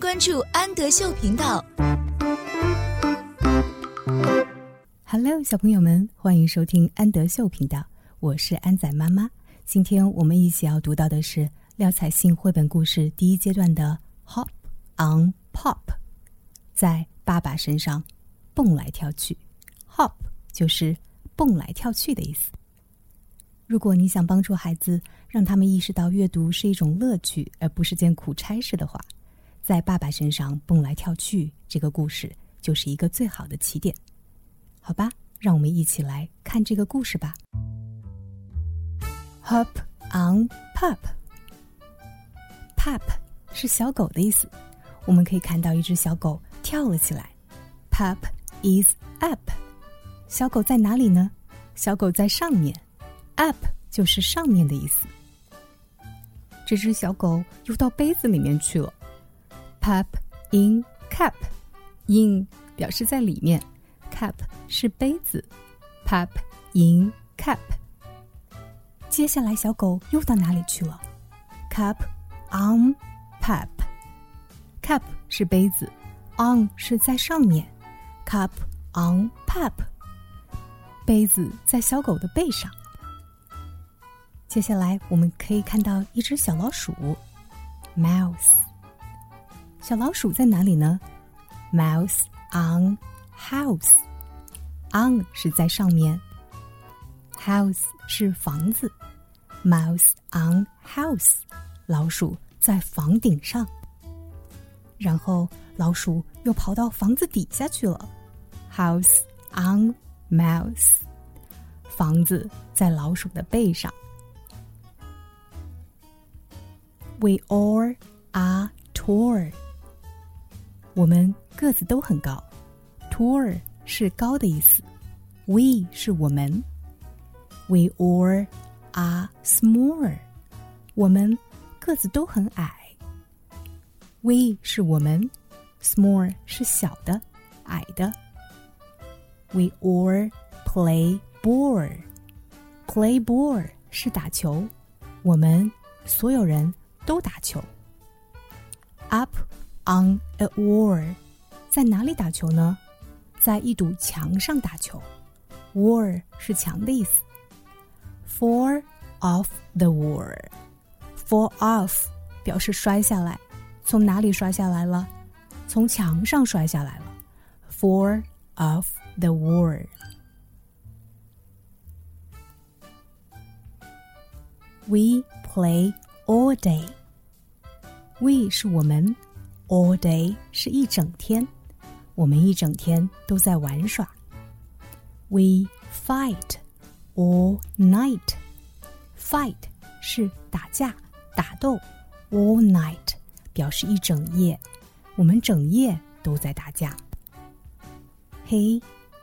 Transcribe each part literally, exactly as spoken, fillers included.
关注安德秀频道。Hello， 小朋友们，欢迎收听安德秀频道，我是安仔妈妈。今天我们一起要读到的是廖彩杏绘本故事第一阶段的 Hop on Pop， 在爸爸身上蹦来跳去。Hop 就是蹦来跳去的意思。如果你想帮助孩子，让他们意识到阅读是一种乐趣，而不是件苦差事的话，在爸爸身上蹦来跳去这个故事就是一个最好的起点。好吧，让我们一起来看这个故事吧。 Hop on Pop， Pop 是小狗的意思。我们可以看到一只小狗跳了起来。 Pop is up， 小狗在哪里呢？小狗在上面。Up 就是上面的意思。这只小狗又到杯子里面去了。Pop in cup， in 表示在里面， cup 是杯子。Pop in cup。 接下来小狗又到哪里去了？ Cup on pop， cup 是杯子， on 是在上面， cup on pop， 杯子在小狗的背上。接下来我们可以看到一只小老鼠 Mouse， 小老鼠在哪里呢？ Mouse on house， on 是在上面， house 是房子， Mouse on house， 老鼠在房顶上。然后老鼠又跑到房子底下去了， House on mouse， 房子在老鼠的背上。We all are tall， 我们个子都很高。 Tall 是高的意思， We 是我们。 We all are small， 我们个子都很矮。 We 是我们， Small 是小的，矮的。 We all play ball， Play ball 是打球，我们所有人都打球。 Up on a wall， 在哪里打球呢？在一堵墙上打球， wall 是墙的意思。 Fall off the wall， Fall off 表示摔下来。从哪里摔下来了？从墙上摔下来了。 Fall off the wall。 We play all day，We 是我们， all day 是一整天，我们一整天都在玩耍。 We fight all night， Fight 是打架打斗， all night 表示一整夜，我们整夜都在打架。 He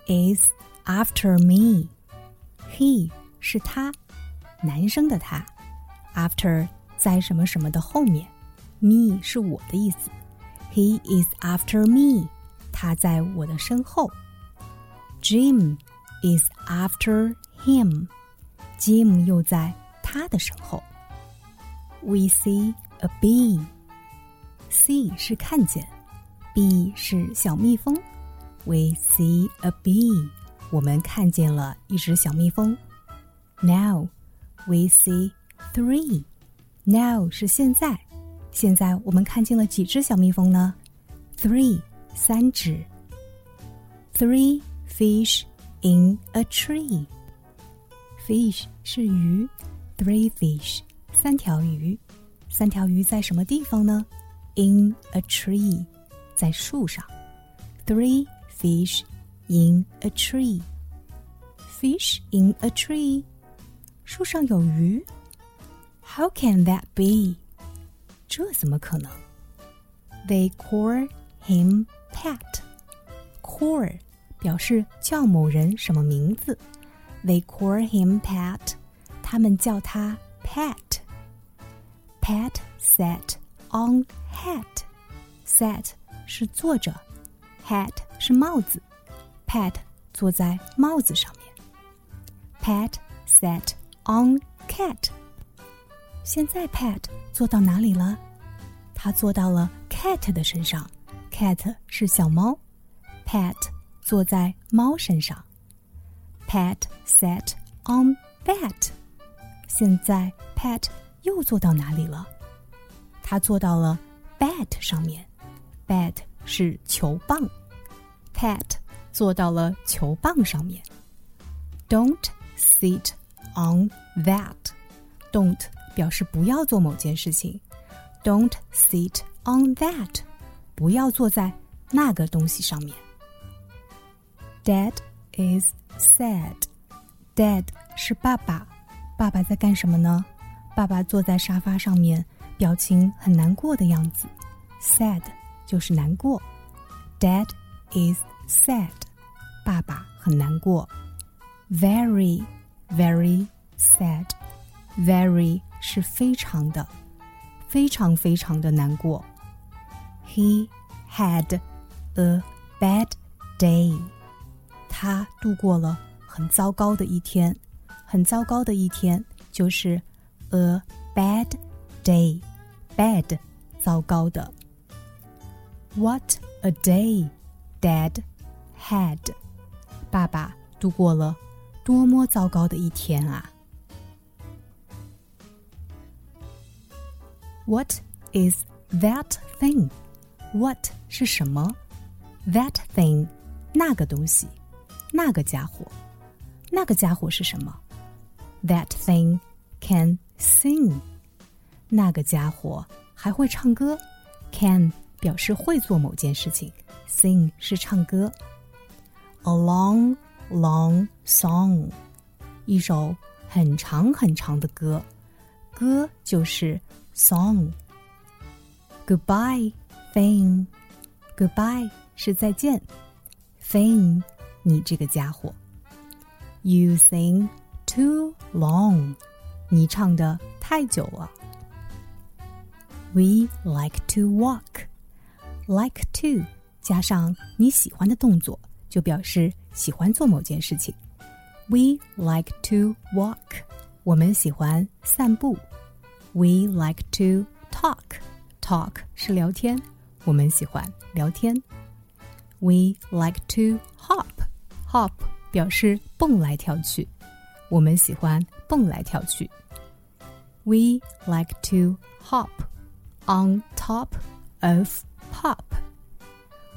is after me， He 是他，男生的他， after 在什么什么的后面，Me 是我的意思。 He is after me， 他在我的身后。 Jim is after him， Jim 又在他的身后。 We see a bee， See 是看见， Bee 是小蜜蜂。 We see a bee， 我们看见了一只小蜜蜂。 Now we see three， Now 是现在，现在我们看见了几只小蜜蜂呢？ Three， 三只。 Three fish in a tree， Fish 是鱼， Three fish 三条鱼，三条鱼在什么地方呢？ In a tree 在树上。 Three fish in a tree， Fish in a tree 树上有鱼。 How can that be？这怎么可能？ They call him Pat， Call 表示叫某人什么名字， They call him Pat， 他们叫他 Pat。 Pat sat on hat， Sat 是坐着， Hat 是帽子， Pat 坐在帽子上面。 Pat sat on cat，现在 Pat 坐到哪里了？他坐到了 cat 的身上 ，cat 是小猫 ，pat 坐在猫身上 ，pat sat on bat。现在 pat 又坐到哪里了？他坐到了 bat 上面 ，bat 是球棒 ，pat 坐到了球棒上面。Don't sit on that。Don't 表示不要做某件事情。Don't sit on that. 不要坐在那个东西上面。Dad is sad. Dad 是爸爸。爸爸在干什么呢？爸爸坐在沙发上面，表情很难过的样子。Sad 就是难过。Dad is sad. 爸爸很难过。Very, very sad. Very 是非常的。非常非常的难过。He had a bad day. 他度过了很糟糕的一天。很糟糕的一天就是 a bad day. Bad 糟糕的。What a day Dad had. 爸爸度过了多么糟糕的一天啊！What is that thing? What 是什么？ That thing 那个东西，那个家伙。那个家伙是什么？ That thing can sing. 那个家伙还会唱歌。 Can 表示会做某件事情， sing 是唱歌。 A long, long song. 一首很长很长的歌。歌就是Song. Goodbye, Fame. Goodbye 是再见。Fame 你这个家伙。You sing too long. 你唱得太久了。We like to walk. Like to 加上你喜欢的动作，就表示喜欢做某件事情。We like to walk. 我们喜欢散步。We like to talk. Talk 是聊天，我们喜欢聊天。We like to hop. Hop 表示蹦来跳去，我们喜欢蹦来跳去。We like to hop on top of pop.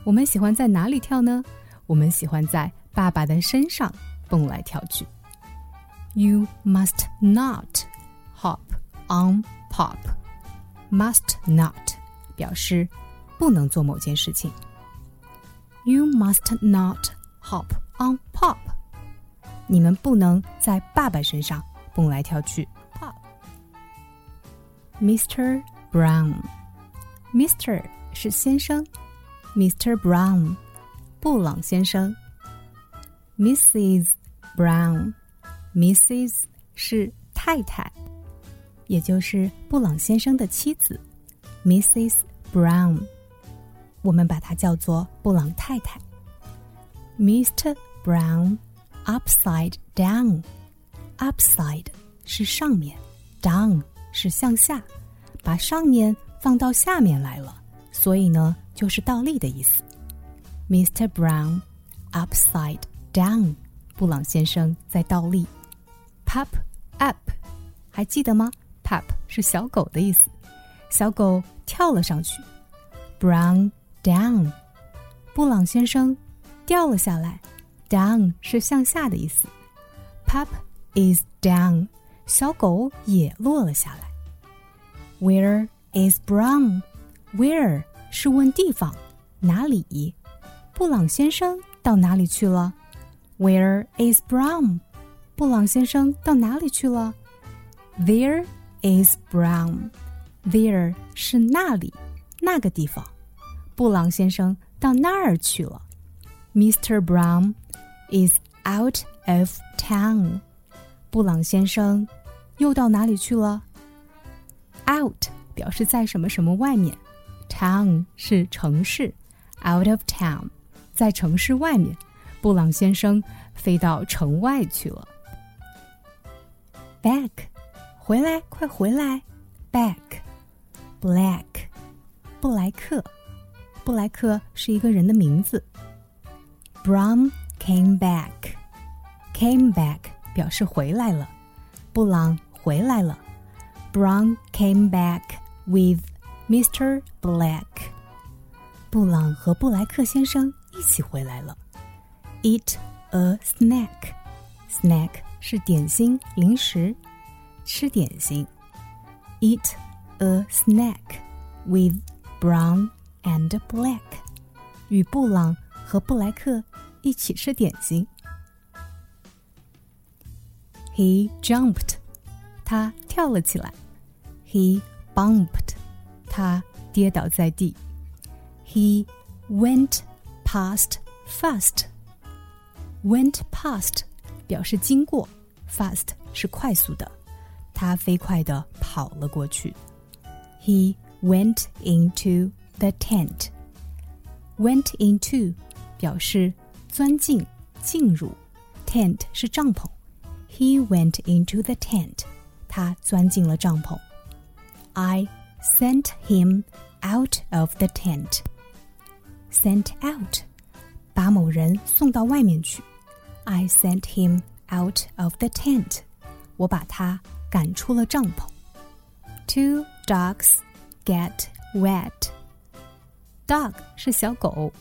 我们喜欢在哪里跳呢？我们喜欢在爸爸的身上蹦来跳去。You must not hop.On pop. Must not 表示不能做某件事情。You must not hop on pop. 你们不能在爸爸身上蹦来跳去。Pop. Mister Brown. Mister 是先生。Mister Brown 布朗先生。Missus Brown. Missus 是太太。也就是布朗先生的妻子 Missus Brown， 我们把它叫做布朗太太。Mister Brown upside down. Upside 是上面， down 是向下，把上面放到下面来了，所以呢就是倒立的意思。Mister Brown upside down， 布朗先生在倒立。Pup up 还记得吗？Pup 是小狗的意思，小狗跳了上去。Brown down， 布朗先生掉了下来。Down 是向下的意思。Pup is down， 小狗也落了下来。Where is Brown？ Where 是问地方，哪里？布朗先生到哪里去了？ Where is Brown？ 布朗先生到哪里去了？ There。Is Brown. There 是那里，那个地方。布朗先生到那儿去了。Mister Brown is out of town. 布朗先生又到哪里去了？ Out 表示在什么什么外面。Town 是城市。Out of town 在城市外面。布朗先生飞到城外去了。Back。回来，快回来 ！Back, black, 布莱克。布莱克是一个人的名字。Brown came back. Came back 表示回来了。布朗回来了。Brown came back with Mister Black. 布朗和布莱克先生一起回来了。Eat a snack. Snack 是点心、零食。吃点心。Eat a snack with Brown and Black. 与布朗和布莱克一起吃点心。He jumped. 他跳了起来。He bumped. 他跌倒在地。He went past fast. Went past 表示经过 ，fast 是快速的。他飞快地跑了过去。He went into the tent. Went into 表示钻进、进入。Tent 是帐篷。He went into the tent. 他钻进了帐篷。I sent him out of the tent. Sent out. 把某人送到外面去。I sent him out of the tent. 我把他赶出了帐篷。Two dogs get wet. Dog 是小狗，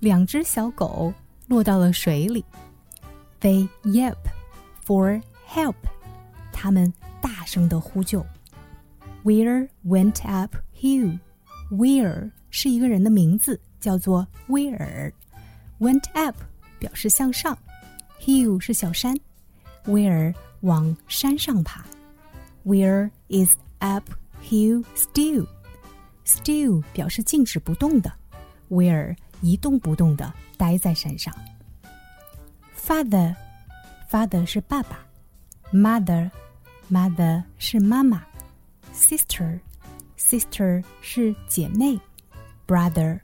两只小狗落到了水里。They yelp for help. 他们大声地呼救。Weir went up hill. Weir 是一个人的名字，叫做威尔。Went up 表示向上 ，hill 是小山，威尔往山上爬。Weir is uphill still. Still 表示静止不动的，威尔一动不动地待在山上。Father, father 是爸爸。Mother, mother 是妈妈。Sister, sister 是姐妹。Brother,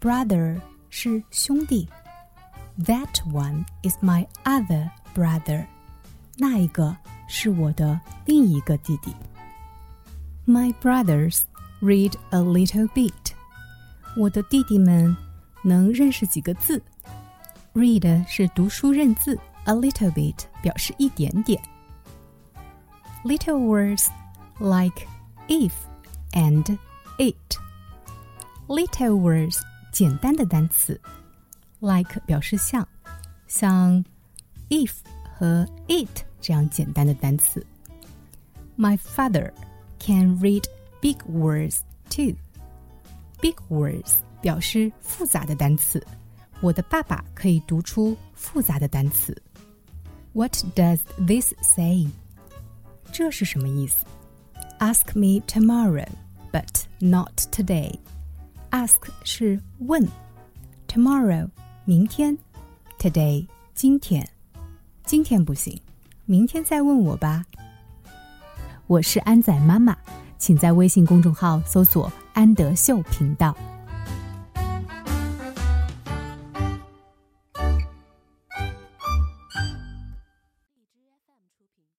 brother 是兄弟。That one is my other brother. 那一个是我的另一个弟弟。My brothers read a little bit. 我的弟弟们能认识几个字。Read 是读书认字 ，a little bit 表示一点点。Little words like if and it. Little words 简单的单词 ，like 表示像，像 if 和 it。这样简单的单词。My father can read big words too. Big words 表示复杂的单词。我的爸爸可以读出复杂的单词。What does this say? 这是什么意思？ Ask me tomorrow, but not today. Ask 是问 ，tomorrow 明天 ，today 今天，今天不行。明天再问我吧。我是安仔妈妈，请在微信公众号搜索安德秀频道。